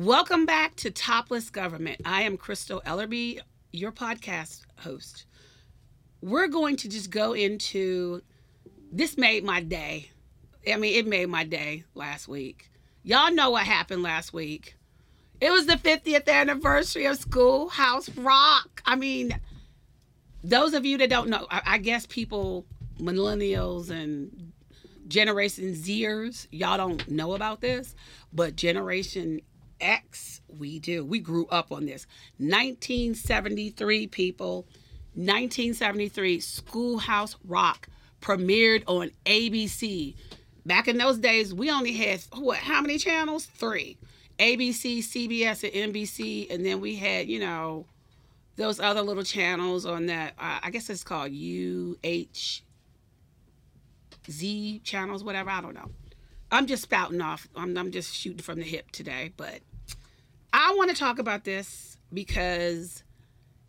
Welcome back to Topless Government. I am Crystal Ellerby, your podcast host. We're going to just go into, this made my day. I mean, it made my day last week. Y'all know what happened last week. It was the 50th anniversary of Schoolhouse Rock. I mean, those of you that don't know, I guess people, millennials and Generation Zers, y'all don't know about this, but Generation X, we do. We grew up on this. 1973, people. 1973, Schoolhouse Rock premiered on ABC. Back in those days, we only had, how many channels? 3. ABC, CBS, and NBC. And then we had, you know, those other little channels on that, I guess it's called UHZ channels, whatever. I don't know. I'm just spouting off. I'm just shooting from the hip today, but I want to talk about this because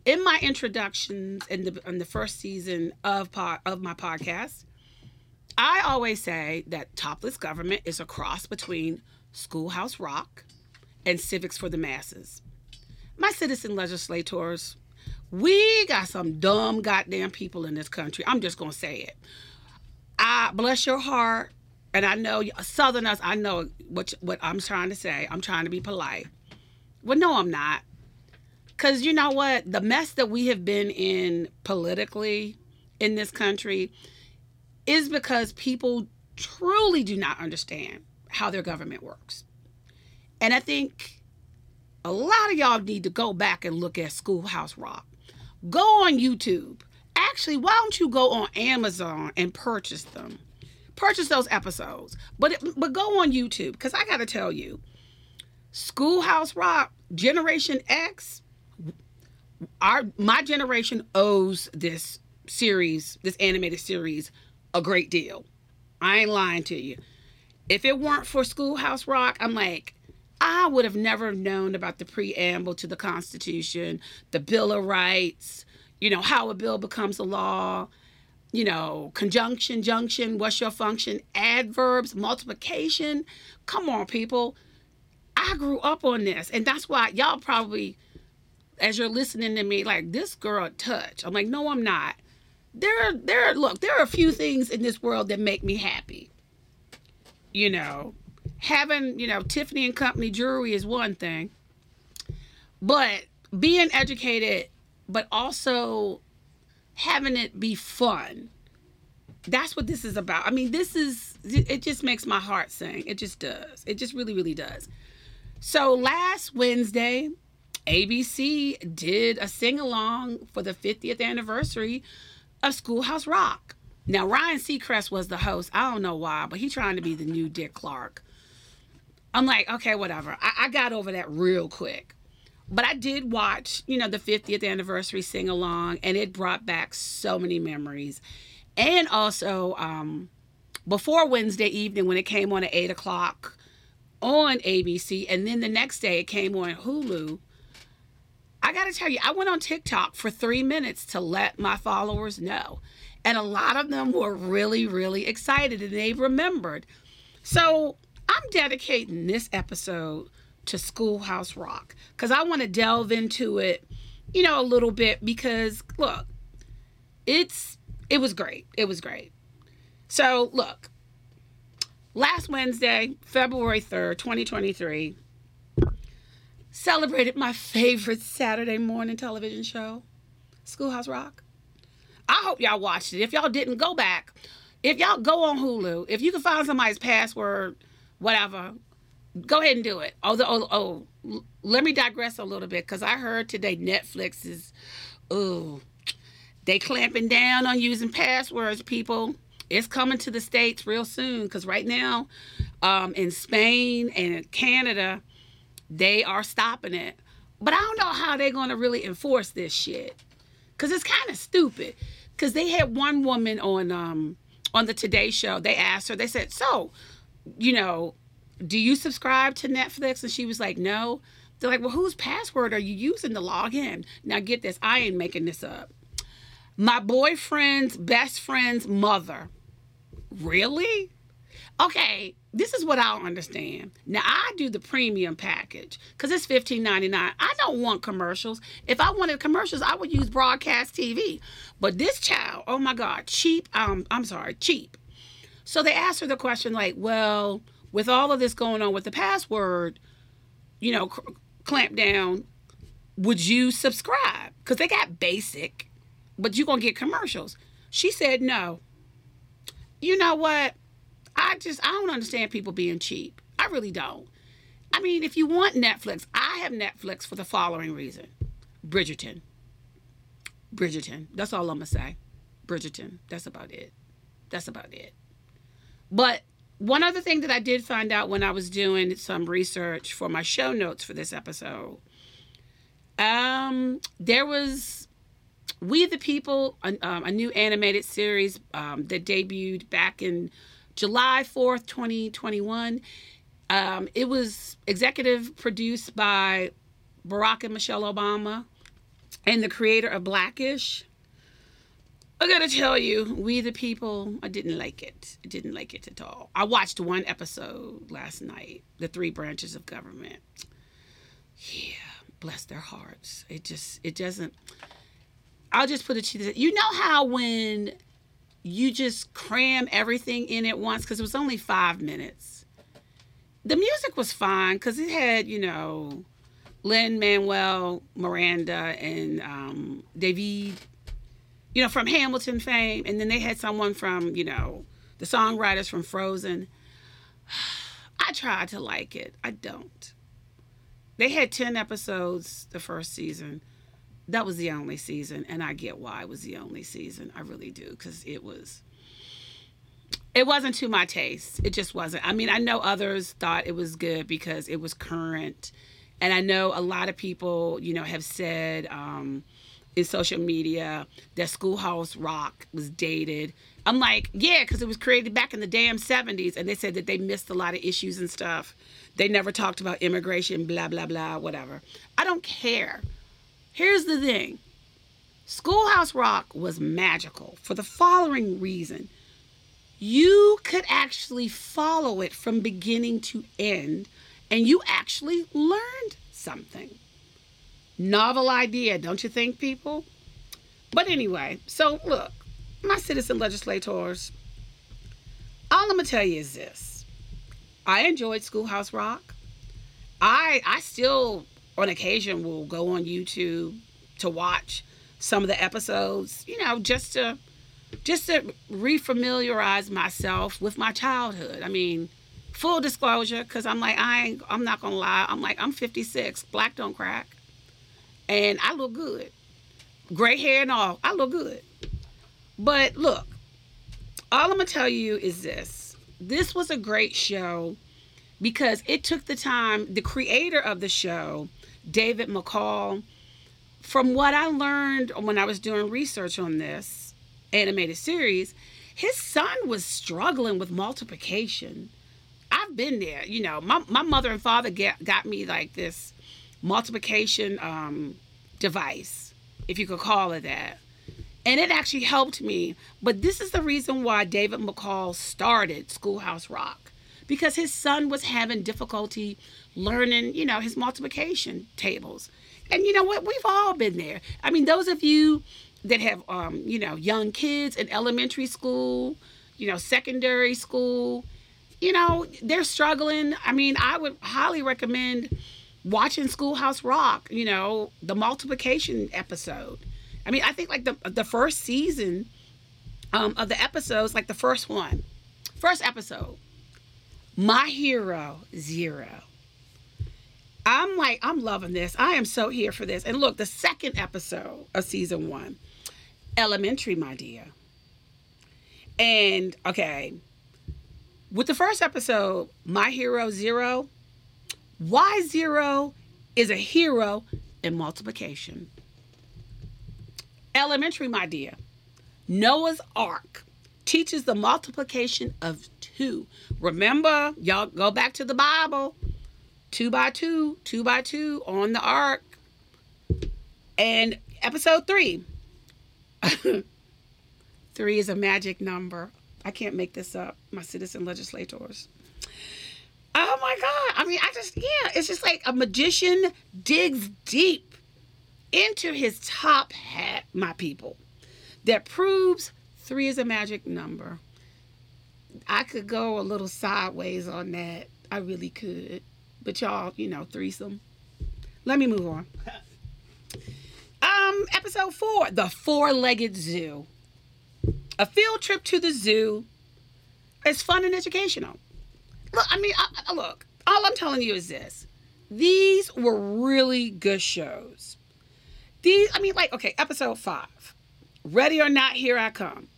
in my introductions in the first season of my podcast, I always say that Topless Government is a cross between Schoolhouse Rock and Civics for the Masses. My citizen legislators, we got some dumb goddamn people in this country. I'm just going to say it. I bless your heart. And I know Southerners, I know what I'm trying to say. I'm trying to be polite. Well, no, I'm not. Because you know what? The mess that we have been in politically in this country is because people truly do not understand how their government works. And I think a lot of y'all need to go back and look at Schoolhouse Rock. Go on YouTube. Actually, why don't you go on Amazon and purchase them? Purchase those episodes, but go on YouTube, because I got to tell you, Schoolhouse Rock, Generation X, my generation owes this series, this animated series, a great deal. I ain't lying to you. If it weren't for Schoolhouse Rock, I'm like, I would have never known about the preamble to the Constitution, the Bill of Rights, you know, how a bill becomes a law, you know, conjunction, junction, what's your function, adverbs, multiplication. Come on, people. I grew up on this. And that's why y'all probably, as you're listening to me, like, this girl touch. I'm like, no, I'm not. There are a few things in this world that make me happy. You know, having, you know, Tiffany and Company jewelry is one thing. But being educated, but also having it be fun. That's what this is about. I mean, it just makes my heart sing. It just does. It just really, really does. So last Wednesday, ABC did a sing-along for the 50th anniversary of Schoolhouse Rock. Now, Ryan Seacrest was the host. I don't know why, but he's trying to be the new Dick Clark. I'm like, okay, whatever. I got over that real quick. But I did watch, you know, the 50th anniversary sing-along, and it brought back so many memories. And also, before Wednesday evening, when it came on at 8 o'clock on ABC, and then the next day it came on Hulu, I got to tell you, I went on TikTok for 3 minutes to let my followers know. And a lot of them were really, really excited, and they remembered. So I'm dedicating this episode to Schoolhouse Rock, because I want to delve into it, you know, a little bit, because look, it was great. So look, last Wednesday, February 3rd, 2023, celebrated my favorite Saturday morning television show, Schoolhouse Rock. I hope y'all watched it. If y'all didn't, go back. If y'all go on Hulu, if you can find somebody's password, whatever, go ahead and do it. Let me digress a little bit, because I heard today Netflix is, they clamping down on using passwords, people. It's coming to the States real soon, because right now in Spain and Canada, they are stopping it. But I don't know how they're going to really enforce this shit, because it's kind of stupid. Because they had one woman on the Today Show. They asked her, they said, so, you know, do you subscribe to Netflix? And she was like, no. They're like, well, whose password are you using to log in? Now get this, I ain't making this up. My boyfriend's best friend's mother. Really? okay, this is what I don't understand. Now, I do the premium package because it's $15.99. I don't want commercials. If I wanted commercials, I would use broadcast TV. But this child, oh my God, cheap. I'm sorry, cheap. So they asked her the question like, well, with all of this going on with the password, you know, clamp down, would you subscribe? Because they got basic, but you're going to get commercials. She said no. You know what? I don't understand people being cheap. I really don't. I mean, if you want Netflix, I have Netflix for the following reason. Bridgerton. That's all I'm going to say. Bridgerton. That's about it. But one other thing that I did find out when I was doing some research for my show notes for this episode, there was We the People, a new animated series that debuted back in July 4th, 2021. It was executive produced by Barack and Michelle Obama and the creator of Black-ish. I gotta tell you, We the People, I didn't like it. I didn't like it at all. I watched one episode last night, the three branches of government. Yeah, bless their hearts. I'll just put it to you. You know how when you just cram everything in at once, because it was only 5 minutes. The music was fine because it had, you know, Lin-Manuel Miranda and David, you know, from Hamilton fame. And then they had someone from, you know, the songwriters from Frozen. I tried to like it. I don't. They had 10 episodes the first season. That was the only season, and I get why it was the only season. I really do, because it wasn't to my taste. It just wasn't. I mean, I know others thought it was good because it was current, and I know a lot of people, you know, have said in social media that Schoolhouse Rock was dated. I'm like, yeah, because it was created back in the damn 70s, and they said that they missed a lot of issues and stuff. They never talked about immigration, blah, blah, blah, whatever. I don't care. Here's the thing. Schoolhouse Rock was magical for the following reason. You could actually follow it from beginning to end, and you actually learned something. Novel idea, don't you think, people? But anyway, so look, my citizen legislators, all I'm going to tell you is this. I enjoyed Schoolhouse Rock. I still, on occasion, we'll go on YouTube to watch some of the episodes, you know, just to refamiliarize myself with my childhood. I mean, full disclosure, because I'm like, I'm not gonna lie. I'm like, I'm 56, black don't crack, and I look good, gray hair and all. I look good, but look, all I'm gonna tell you is this: this was a great show because it took the time. The creator of the show, David McCall, from what I learned when I was doing research on this animated series, his son was struggling with multiplication. I've been there. You know, my mother and father got me like this multiplication device, if you could call it that. And it actually helped me. But this is the reason why David McCall started Schoolhouse Rock, because his son was having difficulty learning, you know, his multiplication tables. And you know what? We've all been there. I mean, those of you that have, you know, young kids in elementary school, you know, secondary school, you know, they're struggling. I mean, I would highly recommend watching Schoolhouse Rock, you know, the multiplication episode. I mean, I think like the first season of the episodes, like the first episode, my hero, zero. I'm like, I'm loving this. I am so here for this. And look, the second episode of season one, elementary, my dear. And okay, with the first episode, my hero, zero, why zero is a hero in multiplication. Elementary, my dear, Noah's Ark teaches the multiplication of two. Remember, y'all go back to the Bible. 2 by 2, 2 by 2 on the ark. And episode 3. 3 is a magic number. I can't make this up. My citizen legislators. Oh my God. I mean, it's just like a magician digs deep into his top hat, my people, that proves 3 is a magic number. I could go a little sideways on that. I really could. But y'all, threesome. Let me move on. Episode 4, The Four-Legged Zoo. A field trip to the zoo is fun and educational. Look, all I'm telling you is this. These were really good shows. Episode 5. Ready or Not, Here I Come.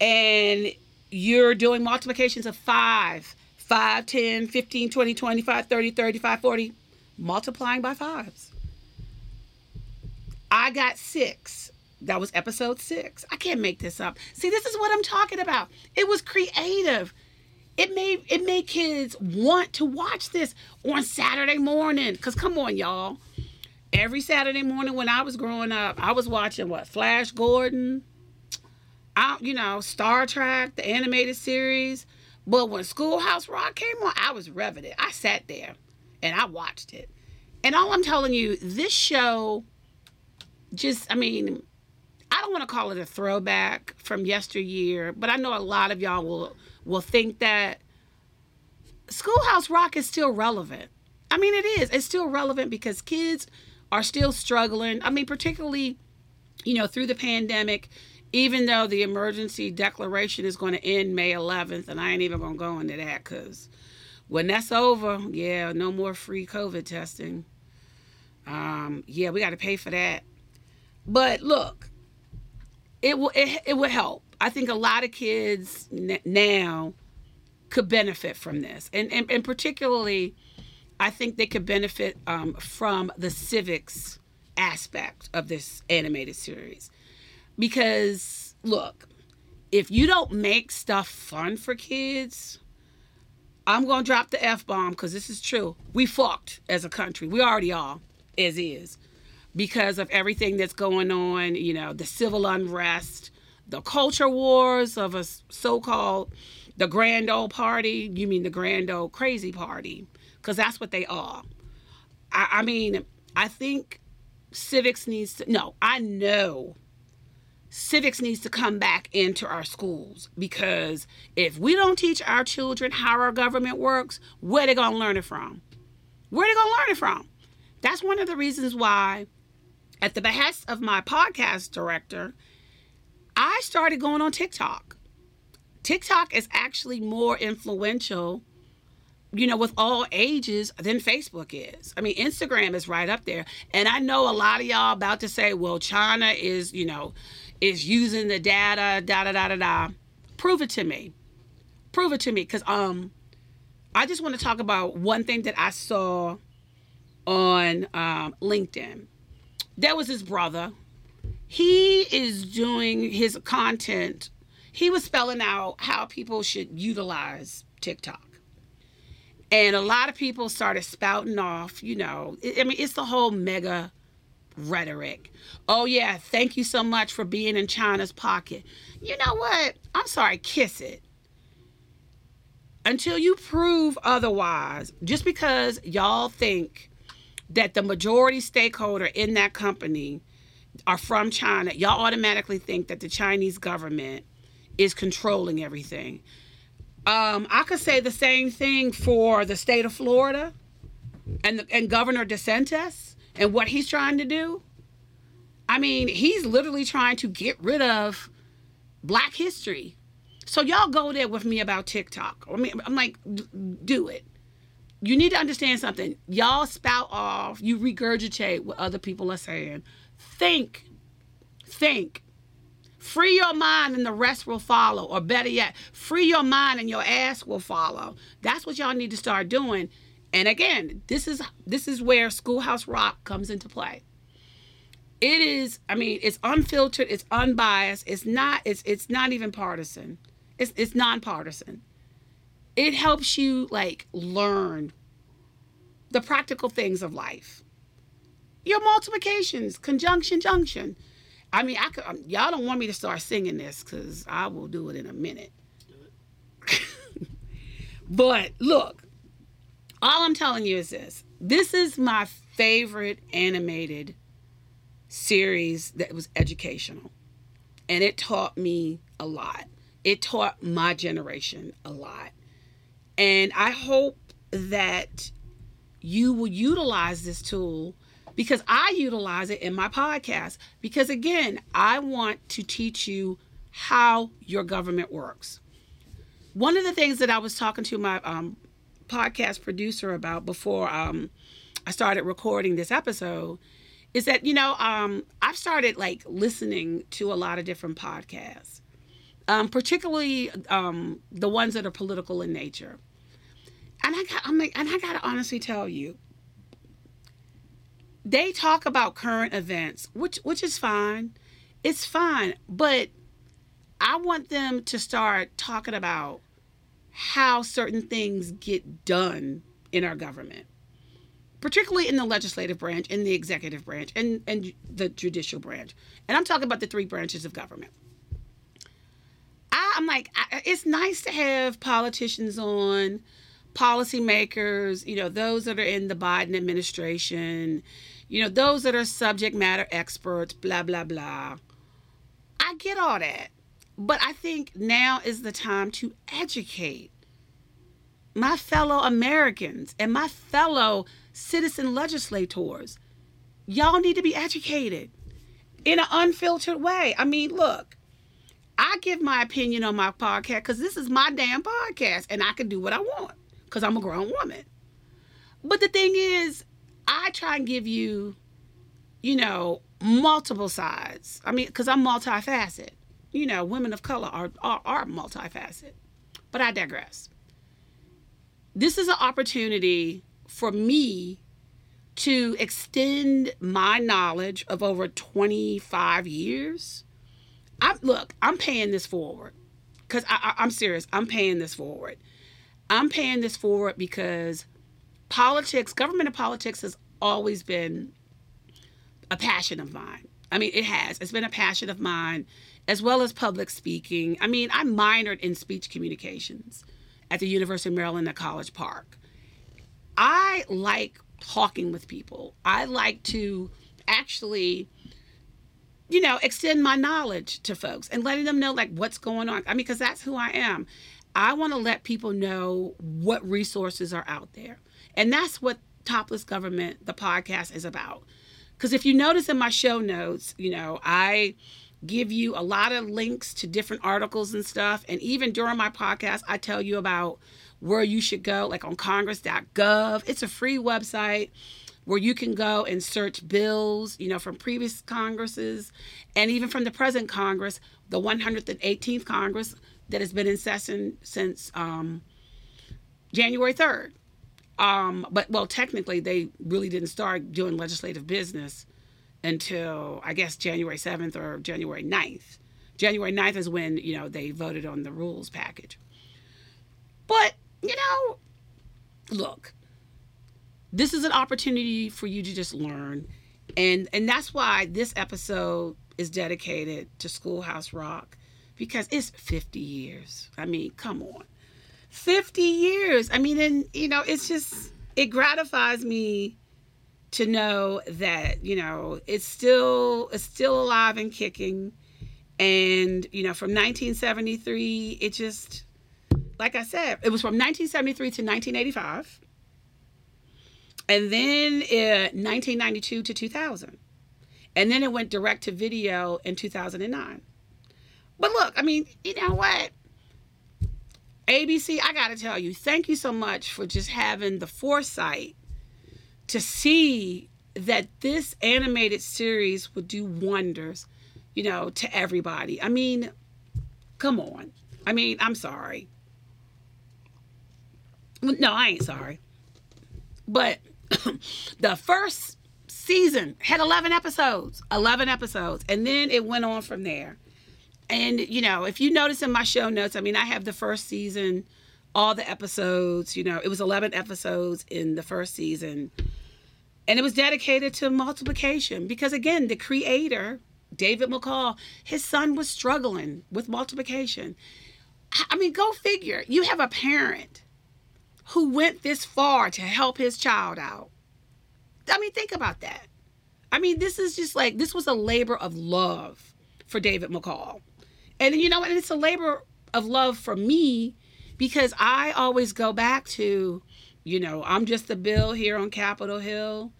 And you're doing multiplications of 5, 10, 15, 20, 25, 30, 35, 40, multiplying by 5s. I got 6. That was episode 6. I can't make this up. See, this is what I'm talking about. It was creative. It made kids want to watch this on Saturday morning. Because come on, y'all. Every Saturday morning when I was growing up, I was watching Flash Gordon, Star Trek, the animated series. But when Schoolhouse Rock came on, I was revving it. I sat there and I watched it. And all I'm telling you, this show I don't want to call it a throwback from yesteryear, but I know a lot of y'all will think that Schoolhouse Rock is still relevant. I mean, it is. It's still relevant because kids are still struggling. I mean, particularly, through the pandemic, even though the emergency declaration is going to end May 11th, and I ain't even going to go into that because when that's over, yeah, no more free COVID testing. Yeah, we got to pay for that. But look, it will help. I think a lot of kids now could benefit from this. And particularly, I think they could benefit from the civics aspect of this animated series. Because, look, if you don't make stuff fun for kids, I'm going to drop the F-bomb because this is true. We fucked as a country. We already are, as is. Because of everything that's going on, the civil unrest, the culture wars of a so-called the grand old party. You mean the grand old crazy party? Because that's what they are. I think civics needs to... No, I know civics needs to come back into our schools. Because if we don't teach our children how our government works, where are they going to learn it from? That's one of the reasons why, at the behest of my podcast director, I started going on TikTok. TikTok is actually more influential, with all ages than Facebook is. I mean, Instagram is right up there. And I know a lot of y'all about to say, well, China is using the data, Prove it to me. Because I just want to talk about one thing that I saw on LinkedIn. There was his brother. He is doing his content. He was spelling out how people should utilize TikTok. And a lot of people started spouting off, it's the whole mega rhetoric. Oh yeah, thank you so much for being in China's pocket. You know what? I'm sorry, kiss it. Until you prove otherwise, just because y'all think that the majority stakeholder in that company are from China, y'all automatically think that the Chinese government is controlling everything. I could say the same thing for the state of Florida and Governor DeSantis and what he's trying to do. I mean, he's literally trying to get rid of Black history. So y'all go there with me about TikTok. I mean, I'm like, do it. You need to understand something. Y'all spout off, you regurgitate what other people are saying. Think. Free your mind and the rest will follow. Or better yet, free your mind and your ass will follow. That's what y'all need to start doing. And again, this is where Schoolhouse Rock comes into play. It is, it's unfiltered, it's unbiased, it's not even partisan. It's nonpartisan. It helps you learn the practical things of life. Your multiplications, conjunction, junction. I mean, I could, y'all don't want me to start singing this because I will do it in a minute. But look, all I'm telling you is this. This is my favorite animated series that was educational. And it taught me a lot. It taught my generation a lot. And I hope that you will utilize this tool, because I utilize it in my podcast. Because again, I want to teach you how your government works. One of the things that I was talking to my podcast producer about before I started recording this episode is that, you know, I've started like listening to a lot of different podcasts, particularly the ones that are political in nature. And I got to honestly tell you, they talk about current events, which is fine. It's fine. But I want them to start talking about how certain things get done in our government, particularly in the legislative branch, in the executive branch, and the judicial branch. And I'm talking about the three branches of government. I'm like, it's nice to have politicians on, policymakers, you know, those that are in the Biden administration, you know, those that are subject matter experts, blah, blah, blah. I get all that. But I think now is the time to educate my fellow Americans and my fellow citizen legislators. Y'all need to be educated in an unfiltered way. I mean, look, I give my opinion on my podcast because this is my damn podcast and I can do what I want because I'm a grown woman. But the thing is, I try and give you, you know, multiple sides. I mean, because I'm multifaceted. You know, women of color are multifaceted. But I digress. This is an opportunity for me to extend my knowledge of over 25 years. I'm paying this forward. Because I'm serious. I'm paying this forward. I'm paying this forward because politics, government and politics has always been a passion of mine. I mean, it has. It's been a passion of mine, as well as public speaking. I mean, I minored in speech communications at the University of Maryland at College Park. I like talking with people. I like to actually, you know, extend my knowledge to folks and letting them know like what's going on. I mean, because that's who I am. I want to let people know what resources are out there. And that's what Topless Government, the podcast, is about. Because if you notice in my show notes, you know, I give you a lot of links to different articles and stuff. And even during my podcast, I tell you about where you should go, like on congress.gov. It's a free website where you can go and search bills, you know, from previous Congresses and even from the present Congress, the 118th Congress that has been in session since January 3rd. But technically they really didn't start doing legislative business until I guess January 7th or January 9th. January 9th is when, you know, they voted on the rules package. But, you know, look, this is an opportunity for you to just learn. And that's why this episode is dedicated to Schoolhouse Rock, because it's 50 years. I mean, come on. 50 years. I mean, and, you know, it's just, it gratifies me to know that, you know, it's still alive and kicking. And, you know, from 1973, it just, like I said, it was from 1973 to 1985. And then 1992 to 2000. And then it went direct to video in 2009. But look, I mean, you know what? ABC, I got to tell you, thank you so much for just having the foresight to see that this animated series would do wonders, you know, to everybody. I mean, come on. I mean, I'm sorry. No, I ain't sorry. But the first season had 11 episodes, and then it went on from there. And, you know, if you notice in my show notes, I mean, I have the first season, all the episodes, you know, it was 11 episodes in the first season. And it was dedicated to multiplication because, again, the creator, David McCall, his son was struggling with multiplication. I mean, go figure. You have a parent who went this far to help his child out. I mean, think about that. I mean, this is just like, this was a labor of love for David McCall. And you know, and it's a labor of love for me, because I always go back to, you know, I'm just a bill here on Capitol Hill,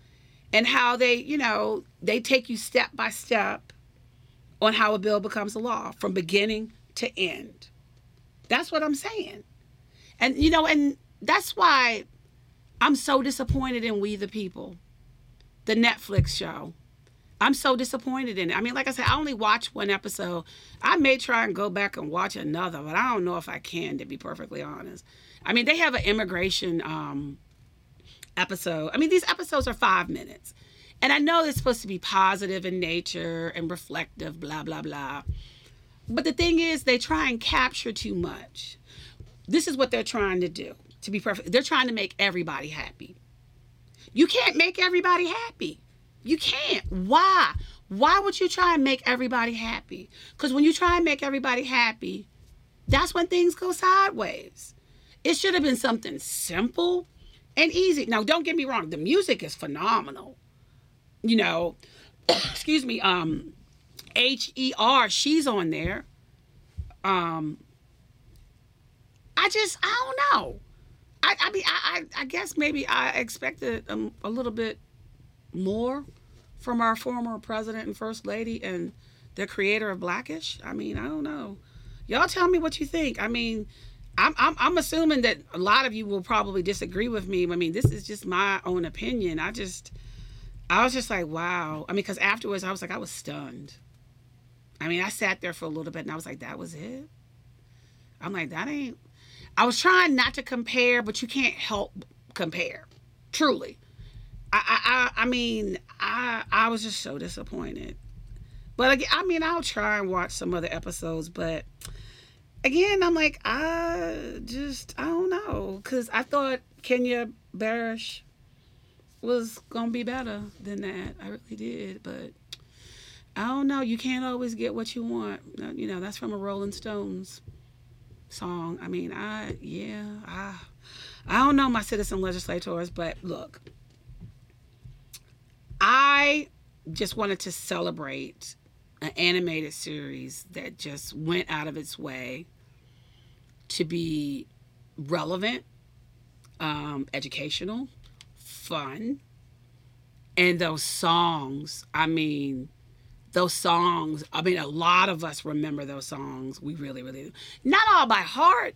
and how they, you know, they take you step by step on how a bill becomes a law from beginning to end. That's what I'm saying. And, you know, and that's why I'm so disappointed in We the People, the Netflix show. I'm so disappointed in it. I mean, like I said, I only watched one episode. I may try and go back and watch another, but I don't know if I can, to be perfectly honest. I mean, they have an immigration episode. I mean, these episodes are 5 minutes. And I know it's supposed to be positive in nature and reflective, blah, blah, blah. But the thing is, they try and capture too much. This is what they're trying to do, to be perfect. They're trying to make everybody happy. You can't make everybody happy. You can't. Why? Why would you try and make everybody happy? Because when you try and make everybody happy, that's when things go sideways. It should have been something simple and easy. Now, don't get me wrong. The music is phenomenal. You know, excuse me, H-E-R, she's on there. I don't know. I mean, I guess maybe I expected a little bit more from our former president and first lady and the creator of Black-ish. I mean, I don't know. Y'all tell me what you think. I mean, I'm assuming that a lot of you will probably disagree with me. I mean, this is just my own opinion. I was just like, wow. I mean, because afterwards I was like, I was stunned. I mean, I sat there for a little bit and I was like, that was it? I'm like, that ain't... I was trying not to compare, but you can't help compare. Truly. I mean, I was just so disappointed. But again, I mean, I'll try and watch some other episodes, but again, I'm like, I don't know. Because I thought Kenya Barish was going to be better than that. I really did, but I don't know. You can't always get what you want. You know, that's from a Rolling Stones song. I mean, I don't know my citizen legislators, but look. I just wanted to celebrate an animated series that just went out of its way to be relevant, educational, fun, and those songs. I mean, those songs, I mean, a lot of us remember those songs. We really, really do. Not all by heart,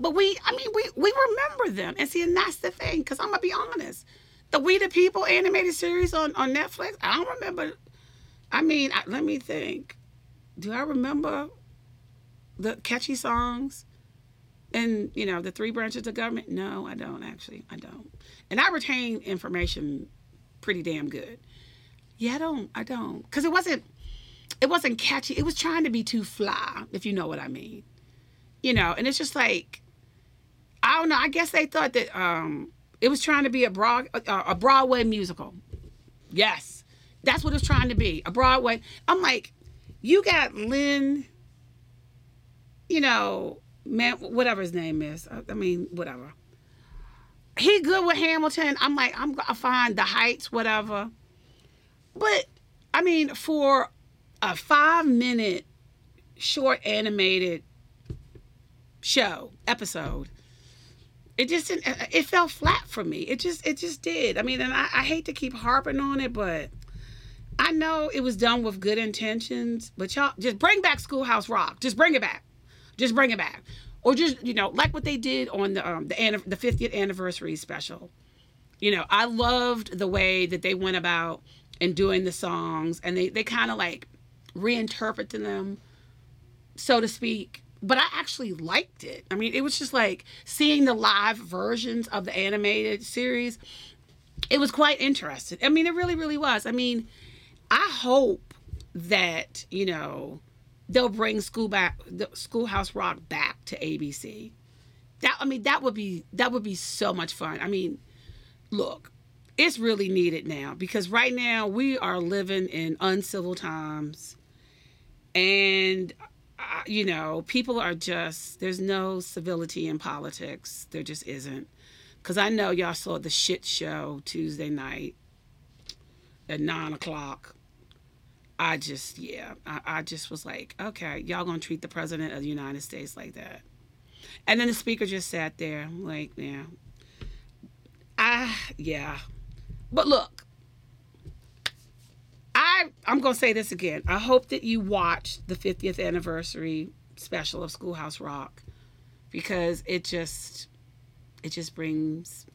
but we remember them. And see, and that's the thing, because I'm going to be honest. The We the People animated series on Netflix, I don't remember. I mean, let me think. Do I remember the catchy songs and, you know, the three branches of government? No, I don't, actually. I don't. And I retain information pretty damn good. Yeah, I don't. Because it wasn't catchy. It was trying to be too fly, if you know what I mean. You know, and it's just like, I don't know. I guess they thought that... It was trying to be a Broadway musical. Yes. That's what it was trying to be. A Broadway. I'm like, you got Lin, you know, man, whatever his name is. I mean, whatever. He good with Hamilton. I'm like, I'm going to find the heights, whatever. But, I mean, for a 5-minute short animated show, episode, it just didn't, it fell flat for me. It just did. I mean, and I hate to keep harping on it, but I know it was done with good intentions, but y'all just bring back Schoolhouse Rock. Just bring it back. Just bring it back. Or just, you know, like what they did on the 50th anniversary special. You know, I loved the way that they went about and doing the songs, and they kind of like reinterpreted them, so to speak. But I actually liked it. I mean, it was just like seeing the live versions of the animated series. It was quite interesting. I mean, it really, really was. I mean, I hope that, you know, they'll bring Schoolhouse Rock back to ABC. That would be so much fun. I mean, look, it's really needed now, because right now we are living in uncivil times. And, you know, people are just, there's no civility in politics. There just isn't. Because I know y'all saw the shit show Tuesday night at 9 o'clock. I just was like, okay, y'all gonna treat the president of the United States like that? And then the speaker just sat there like, yeah. But look, I'm gonna say this again. I hope that you watched the 50th anniversary special of Schoolhouse Rock, because it just brings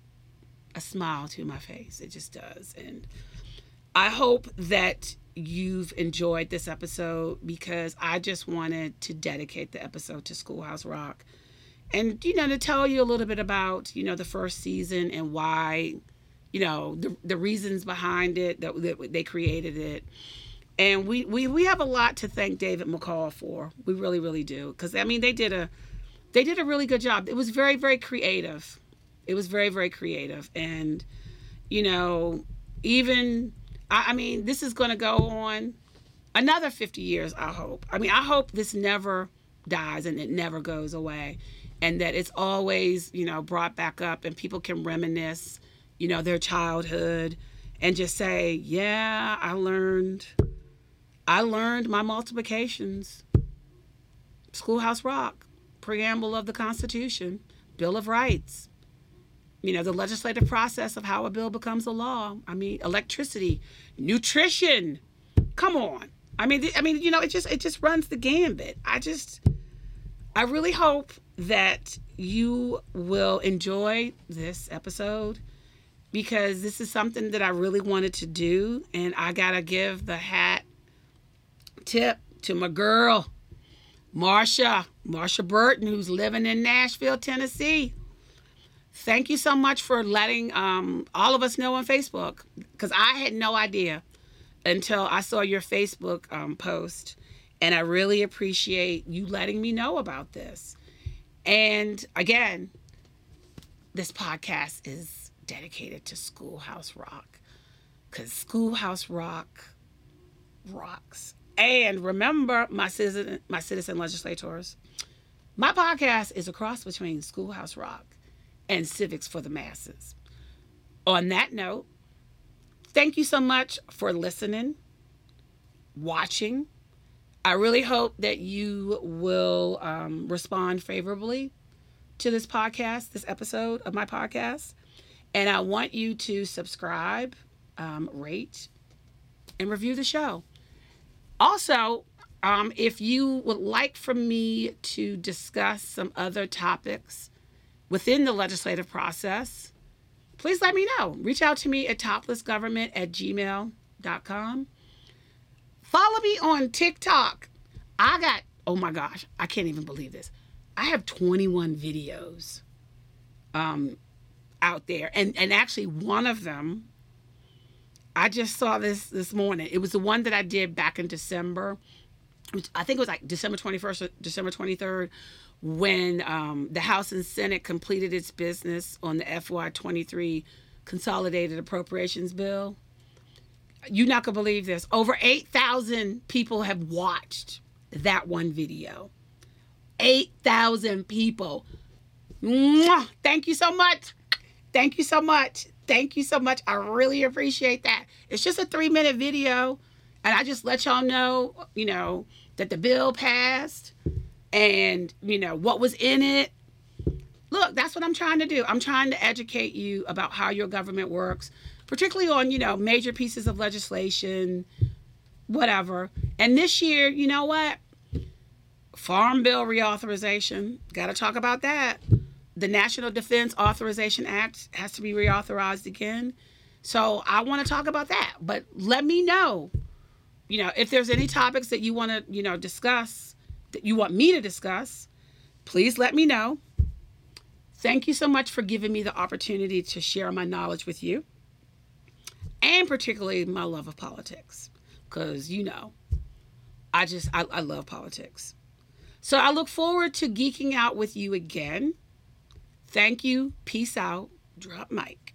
a smile to my face. It just does. And I hope that you've enjoyed this episode, because I just wanted to dedicate the episode to Schoolhouse Rock, and, you know, to tell you a little bit about, you know, the first season and why, you know, the reasons behind it, that they created it. And we have a lot to thank David McCall for. We really, really do. Because, I mean, they did a really good job. It was very, very creative. It was very, very creative. And, you know, even, I mean, this is going to go on another 50 years, I hope. I mean, I hope this never dies and it never goes away, and that it's always, you know, brought back up and people can reminisce, you know, their childhood and just say, yeah, I learned my multiplications. Schoolhouse Rock, preamble of the Constitution, Bill of Rights, you know, the legislative process of how a bill becomes a law. I mean, electricity, nutrition, come on. I mean, you know, it just runs the gambit. I really hope that you will enjoy this episode, because this is something that I really wanted to do. And I got to give the hat tip to my girl, Marsha Burton, who's living in Nashville, Tennessee. Thank you so much for letting all of us know on Facebook, because I had no idea until I saw your Facebook post. And I really appreciate you letting me know about this. And again, this podcast is dedicated to Schoolhouse Rock, because Schoolhouse Rock rocks. And remember, my citizen legislators, my podcast is a cross between Schoolhouse Rock and Civics for the Masses. On that note, thank you so much for listening, watching. I really hope that you will respond favorably to this podcast, this episode of my podcast. And I want you to subscribe, rate, and review the show. Also, if you would like for me to discuss some other topics within the legislative process, please let me know. Reach out to me at toplessgovernment@gmail.com. Follow me on TikTok. Oh my gosh, I can't even believe this. I have 21 videos out there. And actually one of them, I just saw this morning. It was the one that I did back in December, which I think it was like December 21st or December 23rd, when the House and Senate completed its business on the FY23 Consolidated Appropriations Bill. You're not going to believe this. Over 8,000 people have watched that one video. 8,000 people. Mwah! Thank you so much. Thank you so much. Thank you so much. I really appreciate that. It's just a 3-minute video. And I just let y'all know, you know, that the bill passed. And, you know, what was in it. Look, that's what I'm trying to do. I'm trying to educate you about how your government works, particularly on, you know, major pieces of legislation, whatever. And this year, you know what? Farm Bill reauthorization. Got to talk about that. The National Defense Authorization Act has to be reauthorized again. So I want to talk about that. But let me know, you know, if there's any topics that you want to, you know, discuss, that you want me to discuss, please let me know. Thank you so much for giving me the opportunity to share my knowledge with you, and particularly my love of politics, because, you know, I love politics. So I look forward to geeking out with you again. Thank you. Peace out. Drop mic.